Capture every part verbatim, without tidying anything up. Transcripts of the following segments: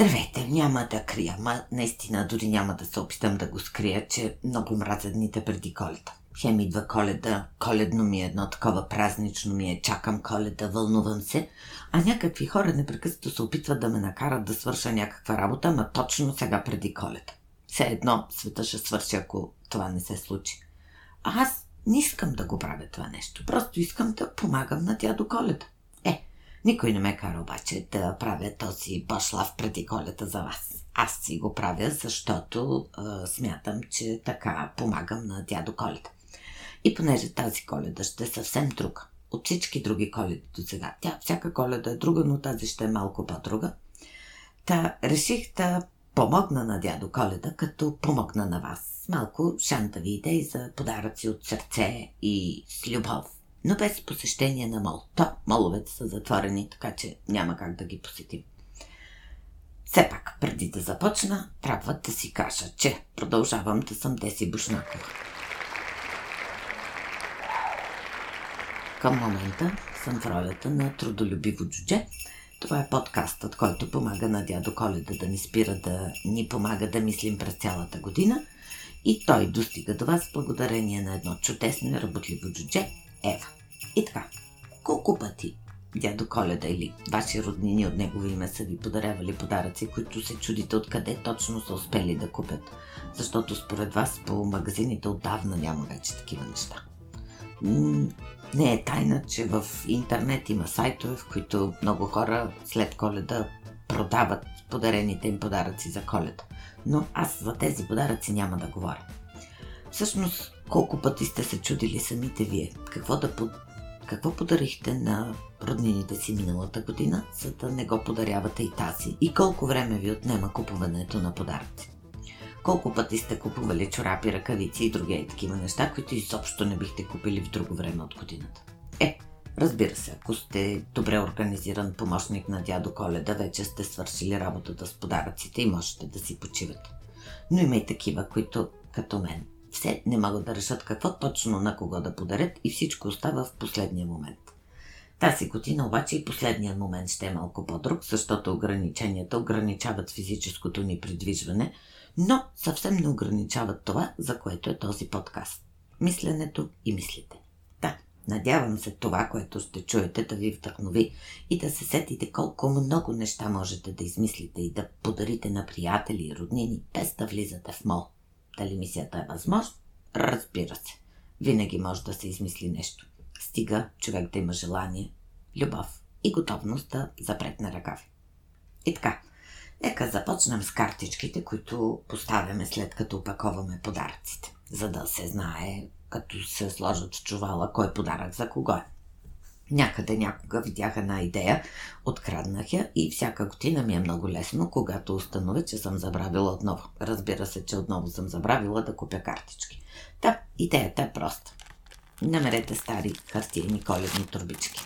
Здравейте, няма да крия, ма наистина дори няма да се опитам да го скрия, че много мразя дните преди Коледа. Хем идва Коледа, коледно ми е едно такова, празнично ми е, чакам Коледа, вълнувам се, а някакви хора непрекъснато се опитват да ме накарат да свърша някаква работа, ма точно сега преди Коледа. Все едно света ще свърши, ако това не се случи. А аз не искам да го правя това нещо, просто искам да помагам на дядо Коледа. Никой не ме кара обаче да правя този бошлаф преди Коледа за вас. Аз си го правя, защото а, смятам, че така помагам на дядо Коледа. И понеже тази Коледа ще е съвсем друга от всички други Коледи до сега. Тя всяка Коледа е друга, но тази ще е малко по-друга. Та реших да помогна на дядо Коледа, като помогна на вас. Малко шантави идеи за подаръци от сърце и с любов. Но без посещение на мол. То, моловете са затворени, така че няма как да ги посетим. Все пак, преди да започна, трябва да си кажа, че продължавам да съм Деси Бушнакова. Към момента съм в ролята на трудолюбиво джудже. Това е подкастът, който помага на дядо Коледа да ни спира, да ни помага да мислим през цялата година. И той достига до вас благодарение на едно чудесно работливо джудже, Ева. И така, колко пъти дядо Коледа или ваши роднини от негово име са ви подарявали подаръци, които се чудите откъде точно са успели да купят, защото според вас по магазините отдавна няма вече такива неща. Не е тайна, че в интернет има сайтове, в които много хора след Коледа продават подарените им подаръци за Коледа, но аз за тези подаръци няма да говоря. Всъщност, колко пъти сте се чудили самите вие, какво, да под... какво подарихте на роднините си миналата година, за да не го подарявате и тази, и колко време ви отнема купуването на подаръци. Колко пъти сте купували чорапи, ръкавици и други такива неща, които изобщо не бихте купили в друго време от годината. Е, разбира се, ако сте добре организиран помощник на дядо Коледа, вече сте свършили работата с подаръците и можете да си почивате. Но има и такива, които, като мен, все не могат да решат какво точно на кого да подарят и всичко остава в последния момент. Тази година обаче и последният момент ще е малко по-друг, защото ограниченията ограничават физическото ни придвижване, но съвсем не ограничават това, за което е този подкаст. Мисленето и мислите. Да, надявам се това, което ще чуете, да ви вдъхнови и да се сетите колко много неща можете да измислите и да подарите на приятели и роднини, без да влизате в мол. Дали мисията е възможна? Разбира се. Винаги може да се измисли нещо. Стига човек да има желание, любов и готовност да запретне ръкави. И така, нека започнем с картичките, които поставяме след като опаковаме подаръците, за да се знае, като се сложат в чувала, кой подарък за кого е. Някъде някога видях една идея, откраднах я и всяка година ми е много лесно, когато установя, че съм забравила отново. Разбира се, че отново съм забравила да купя картички. Та, идеята е проста. Намерете стари хартиени коледни турбички.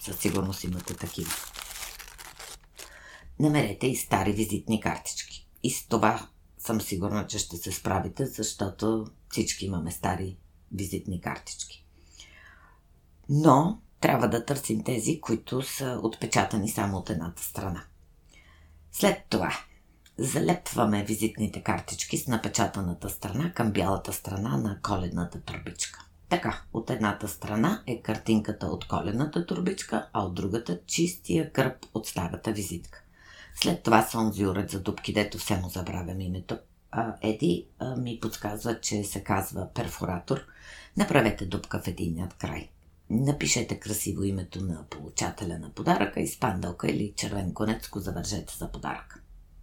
Със сигурност имате такива. Намерете и стари визитни картички. И с това съм сигурна, че ще се справите, защото всички имаме стари визитни картички. Но трябва да търсим тези, които са отпечатани само от едната страна. След това залепваме визитните картички с напечатаната страна към бялата страна на коледната турбичка. Така, от едната страна е картинката от коледната турбичка, а от другата чистия гръб от старата визитка. След това с онзи уред за дупки, дето все му забравям името. Еди ми подсказва, че се казва перфоратор. Направете дупка в единият край. Напишете красиво името на получателя на подаръка и с пандалка или червен конец го завържете за подаръка.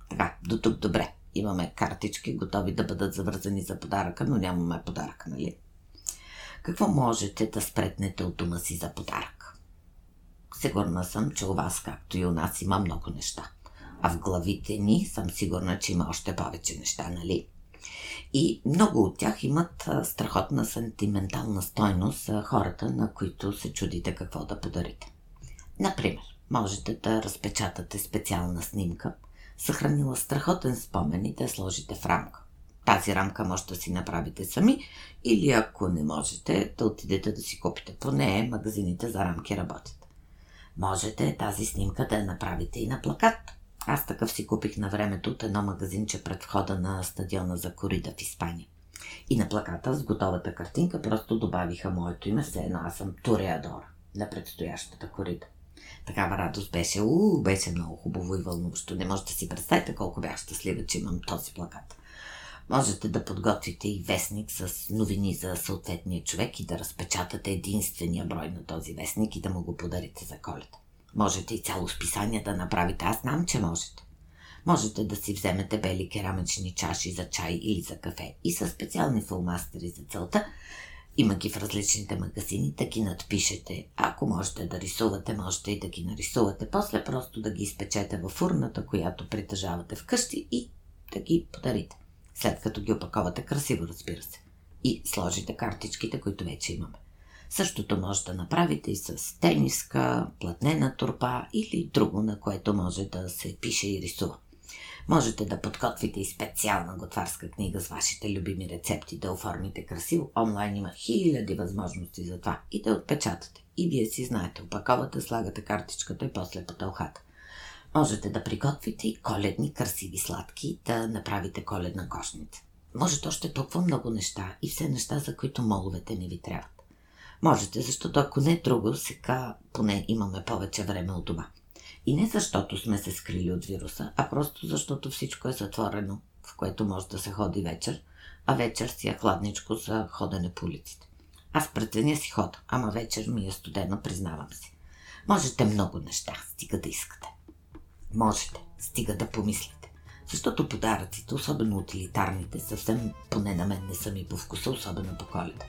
Така, до тук добре. Имаме картички, готови да бъдат завързани за подаръка, но нямаме подарък, нали? Какво можете да спретнете от дома си за подарък? Сигурна съм, че у вас, както и у нас, има много неща. А в главите ни съм сигурна, че има още повече неща, нали? И много от тях имат страхотна сантиментална стойност за хората, на които се чудите какво да подарите. Например, можете да разпечатате специална снимка, съхранила страхотен спомен и да я сложите в рамка. Тази рамка може да си направите сами или ако не можете, да отидете да си купите. Поне магазините за рамки работят. Можете тази снимка да я направите и на плакат, Аз такъв си купих на времето от едно магазинче пред входа на стадиона за корида в Испания. И на плаката с готовата картинка просто добавиха моето име, все едно аз съм Тореадора на предстоящата корида. Такава радост беше, уу, беше много хубаво и вълнуващо. Не можете да си представите колко бях щастлива, че имам този плакат. Можете да подготвите и вестник с новини за съответния човек и да разпечатате единствения брой на този вестник и да му го подарите за Коледа. Можете и цяло списание да направите, аз знам, че можете. Можете да си вземете бели керамични чаши за чай или за кафе и със специални фулмастери за целта. Има ги в различните магазини, да ги надпишете. Ако можете да рисувате, можете и да ги нарисувате. После просто да ги изпечете във урната, която притежавате вкъщи и да ги подарите. След като ги опаковате красиво, разбира се. И сложите картичките, които вече имаме. Същото може да направите и с тениска, платнена торба или друго, на което може да се пише и рисува. Можете да подготвите и специална готварска книга с вашите любими рецепти, да оформите красиво. Онлайн има хиляди възможности за това и да отпечатате. И вие си знаете, опаковате, слагате картичката и после по тълхата. Можете да приготвите и коледни красиви сладки, да направите коледна кошница. Можете още толкова много неща и все неща, за които моловете не ви трябват. Можете, защото ако не друго, сега поне имаме повече време от дома. И не защото сме се скрили от вируса, а просто защото всичко е затворено, в което може да се ходи вечер, а вечер си е хладничко за ходене по улиците. Аз пред деня си хода, ама вечер ми е студено, признавам си. Можете много неща, стига да искате. Можете, стига да помислите. Защото подаръците, особено утилитарните, съвсем поне на мен не са ми по вкуса, особено по Коледа.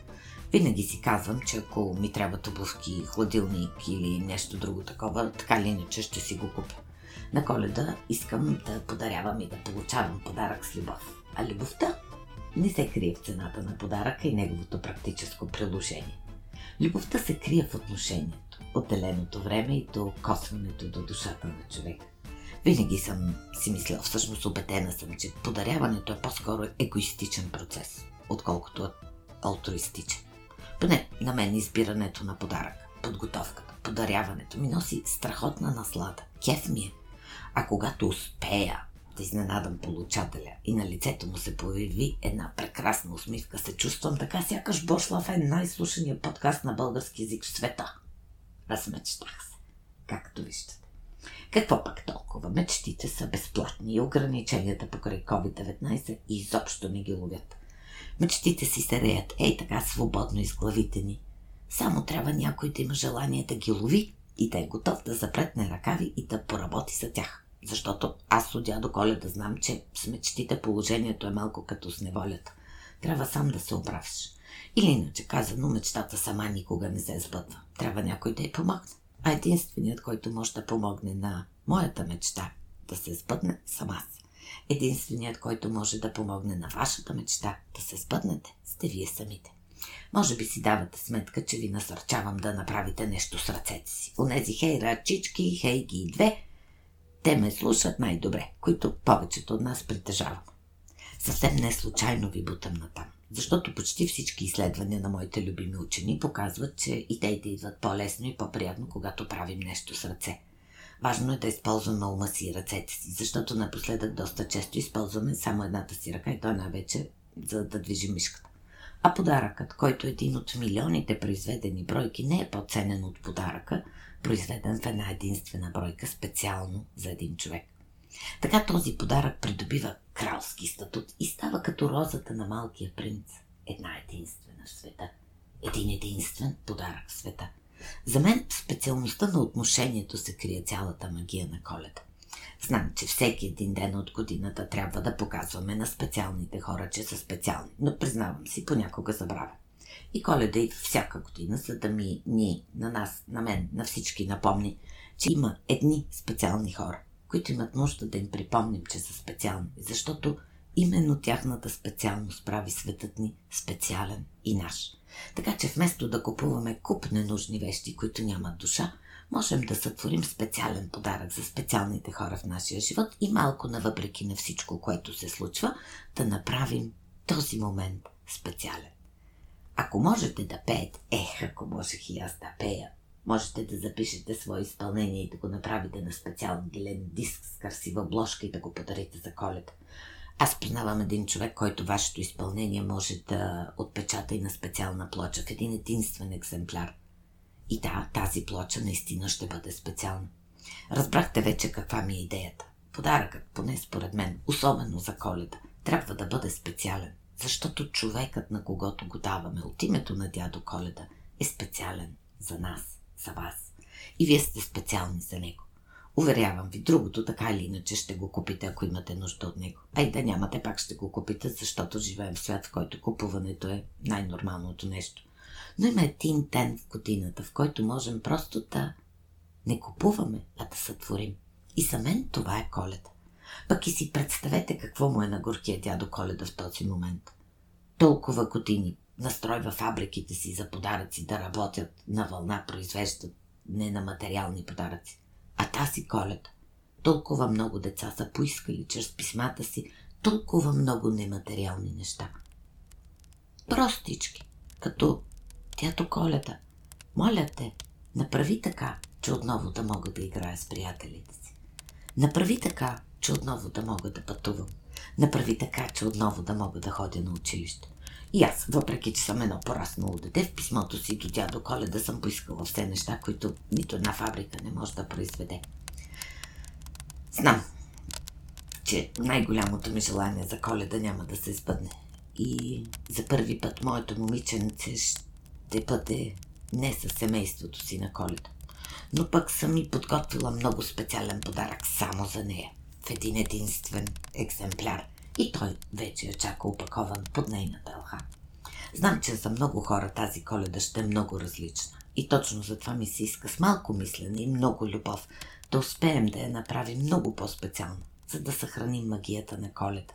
Винаги си казвам, че ако ми трябват обувки, хладилник или нещо друго такова, така ли иначе ще си го купя. На Коледа искам да подарявам и да получавам подарък с любов. А любовта не се крие в цената на подаръка и неговото практическо приложение. Любовта се крие в отношението, отделеното време и до косването до душата на човека. Винаги съм си мислял, всъщност убедена съм, че подаряването е по-скоро егоистичен процес, отколкото алтруистичен. Поне на мен избирането на подарък, подготовката, подаряването ми носи страхотна наслада. Кеф ми е. А когато успея да изненадам получателя и на лицето му се появи една прекрасна усмивка, се чувствам така, сякаш Бошлаф е най-слушаният подкаст на български език в света. Аз мечтах се. Както виждате. Какво пак толкова? Мечтите са безплатни и ограниченията покрай ковид деветнайсет изобщо не ги ловят. Мечтите си се реят, ей така свободно из главите ни. Само трябва някой да има желание да ги лови и да е готов да запретне ръкави и да поработи за тях. Защото аз от дядо Коледа знам, че с мечтите положението е малко като с неволята. Трябва сам да се оправиш. Или иначе казано, мечтата сама никога не се сбъдва. Трябва някой да й помогне. А единственият, който може да помогне на моята мечта да се сбъдне, съм аз. Единственият, който може да помогне на вашата мечта да се сбъднете, сте вие самите. Може би си давате сметка, че ви насърчавам да направите нещо с ръцете си. Онези хей ръчички, хей ги и две, те ме слушат най-добре, които повечето от нас притежаваме. Съвсем не случайно ви бутам натам, защото почти всички изследвания на моите любими учени показват, че идеите идват по-лесно и по-приятно, когато правим нещо с ръце. Важно е да използваме ума си и ръцете си, защото напоследък доста често използваме само едната си ръка и то най-вече, за да движи мишката. А подаръкът, който е един от милионите произведени бройки, не е по-ценен от подаръка, произведен в една единствена бройка специално за един човек. Така този подарък придобива кралски статут и става като розата на малкия принц. Една единствена в света. Един единствен подарък в света. За мен в специалността на отношението се крие цялата магия на Коледа. Знам, че всеки един ден от годината трябва да показваме на специалните хора, че са специални, но признавам си, понякога забравя. И Коледа идва всяка година, за да ми, ни, на нас, на мен, на всички напомни, че има едни специални хора, които имат нужда да им припомним, че са специални, защото именно тяхната специалност прави светът ни специален и наш. Така че вместо да купуваме куп ненужни вещи, които нямат душа, можем да сътворим специален подарък за специалните хора в нашия живот и малко навъпреки на всичко, което се случва, да направим този момент специален. Ако можете да пеете, ех, ако можех и аз да пея, можете да запишете свое изпълнение и да го направите на специален гилен диск с красива обложка и да го подарите за Коледа. Аз познавам един човек, който вашето изпълнение може да отпечата и на специална плоча в един единствен екземпляр. И да, тази плоча наистина ще бъде специална. Разбрахте вече каква ми е идеята. Подаръкът, поне според мен, особено за Коледа, трябва да бъде специален, защото човекът, на когото го даваме от името на дядо Коледа, е специален за нас, за вас. И вие сте специални за него. Уверявам ви, другото така или иначе ще го купите, ако имате нужда от него. А и да нямате, пак ще го купите, защото живеем в свят, в който купуването е най-нормалното нещо. Но има един ден в годината, в който можем просто да не купуваме, а да сътворим. И за мен това е Коледа. Пък и си представете какво му е на горкия дядо Коледа в този момент. Толкова години настройва фабриките си за подаръци да работят на вълна, произвеждат не на материални подаръци. А тази Коледа, толкова много деца са поискали чрез писмата си толкова много нематериални неща. Простички, като дядо Коледа, моля те, направи така, че отново да мога да играя с приятелите си. Направи така, че отново да мога да пътувам. Направи така, че отново да мога да ходя на училище. И аз, въпреки че съм едно пораснало дете, в писмото си до дядо Коледа съм поискала все неща, които нито една фабрика не може да произведе. Знам, че най-голямото ми желание за Коледа няма да се сбъдне. И за първи път моето момиченце ще бъде не със семейството си на Коледа. Но пък съм и подготвила много специален подарък само за нея. В един единствен екземпляр. И той вече я чака опакован под нейната лха. Знам, че за много хора тази Коледа ще е много различна. И точно затова ми се иска с малко мислене и много любов да успеем да я направим много по-специална, за да съхраним магията на Коледа.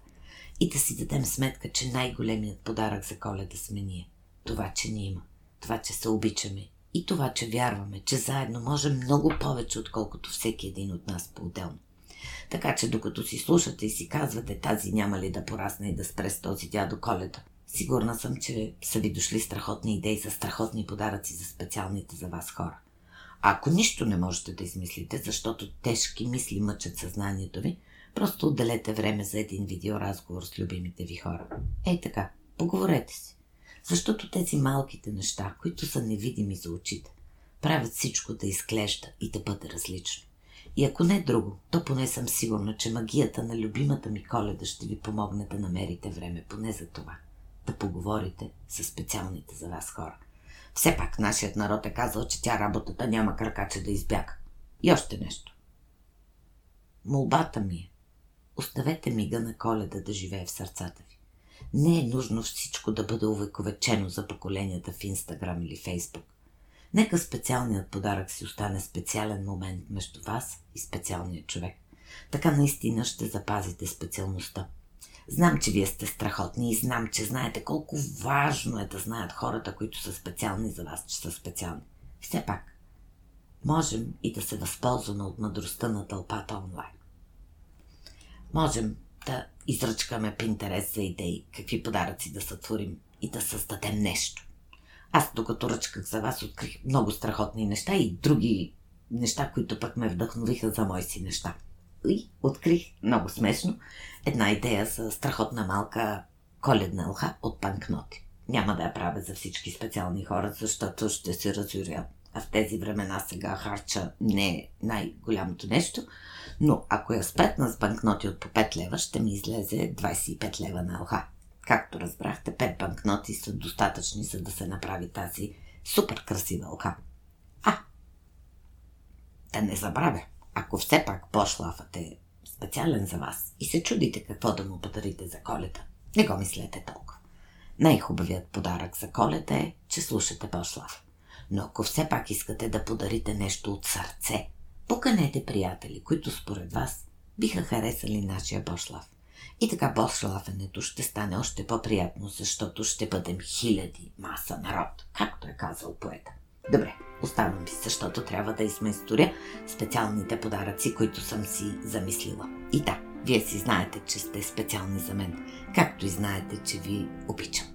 И да си дадем сметка, че най-големият подарък за Коледа сме ние. Това, че ни има. Това, че се обичаме. И това, че вярваме, че заедно можем много повече, отколкото всеки един от нас по-отделно. Така че докато си слушате и си казвате тази няма ли да порасне и да спре с този дядо Коледа, сигурна съм, че са ви дошли страхотни идеи за страхотни подаръци за специалните за вас хора. А ако нищо не можете да измислите, защото тежки мисли мъчат съзнанието ви, просто отделете време за един видеоразговор с любимите ви хора. Ей така, поговорете си. Защото тези малките неща, които са невидими за очите, правят всичко да изглежда и да бъде различно. И ако не друго, то поне съм сигурна, че магията на любимата ми Коледа ще ви помогне да намерите време поне за това. Да поговорите с специалните за вас хора. Все пак нашият народ е казал, че тя работата няма крака, че да избяга. И още нещо. Молбата ми е, оставете мига на Коледа да живее в сърцата ви. Не е нужно всичко да бъде увековечено за поколенията в Инстаграм или Фейсбук. Нека специалният подарък си остане специален момент между вас и специалният човек. Така наистина ще запазите специалността. Знам, че вие сте страхотни и знам, че знаете колко важно е да знаят хората, които са специални за вас, че са специални. Все пак, можем и да се възползваме от мъдростта на тълпата онлайн. Можем да изръчкаме Pinterest за идеи, какви подаръци да сътворим и да създадем нещо. Аз, докато ръчках за вас, открих много страхотни неща и други неща, които пък ме вдъхновиха за мои си неща. И открих, много смешно, една идея за страхотна малка коледна лха от банкноти. Няма да я правя за всички специални хора, защото ще се разюря. А в тези времена сега харча не е най-голямото нещо, но ако я спретна с банкноти от по пет лева, ще ми излезе двайсет и пет лева на лха. Както разбрахте, пет банкноти са достатъчни, за да се направи тази супер красива лъка. А, да не забравя, ако все пак Бошлафът е специален за вас и се чудите какво да му подарите за Коледа, не го мислете толкова. Най-хубавият подарък за Коледа е, че слушате Бошлаф. Но ако все пак искате да подарите нещо от сърце, поканете приятели, които според вас биха харесали нашия Бошлаф. И така Бошлафенето ще стане още по-приятно, защото ще бъдем хиляди маса народ, както е казал поета. Добре, оставам ви, защото трябва да изместоря специалните подаръци, които съм си замислила. И да, вие си знаете, че сте специални за мен, както и знаете, че ви обичам.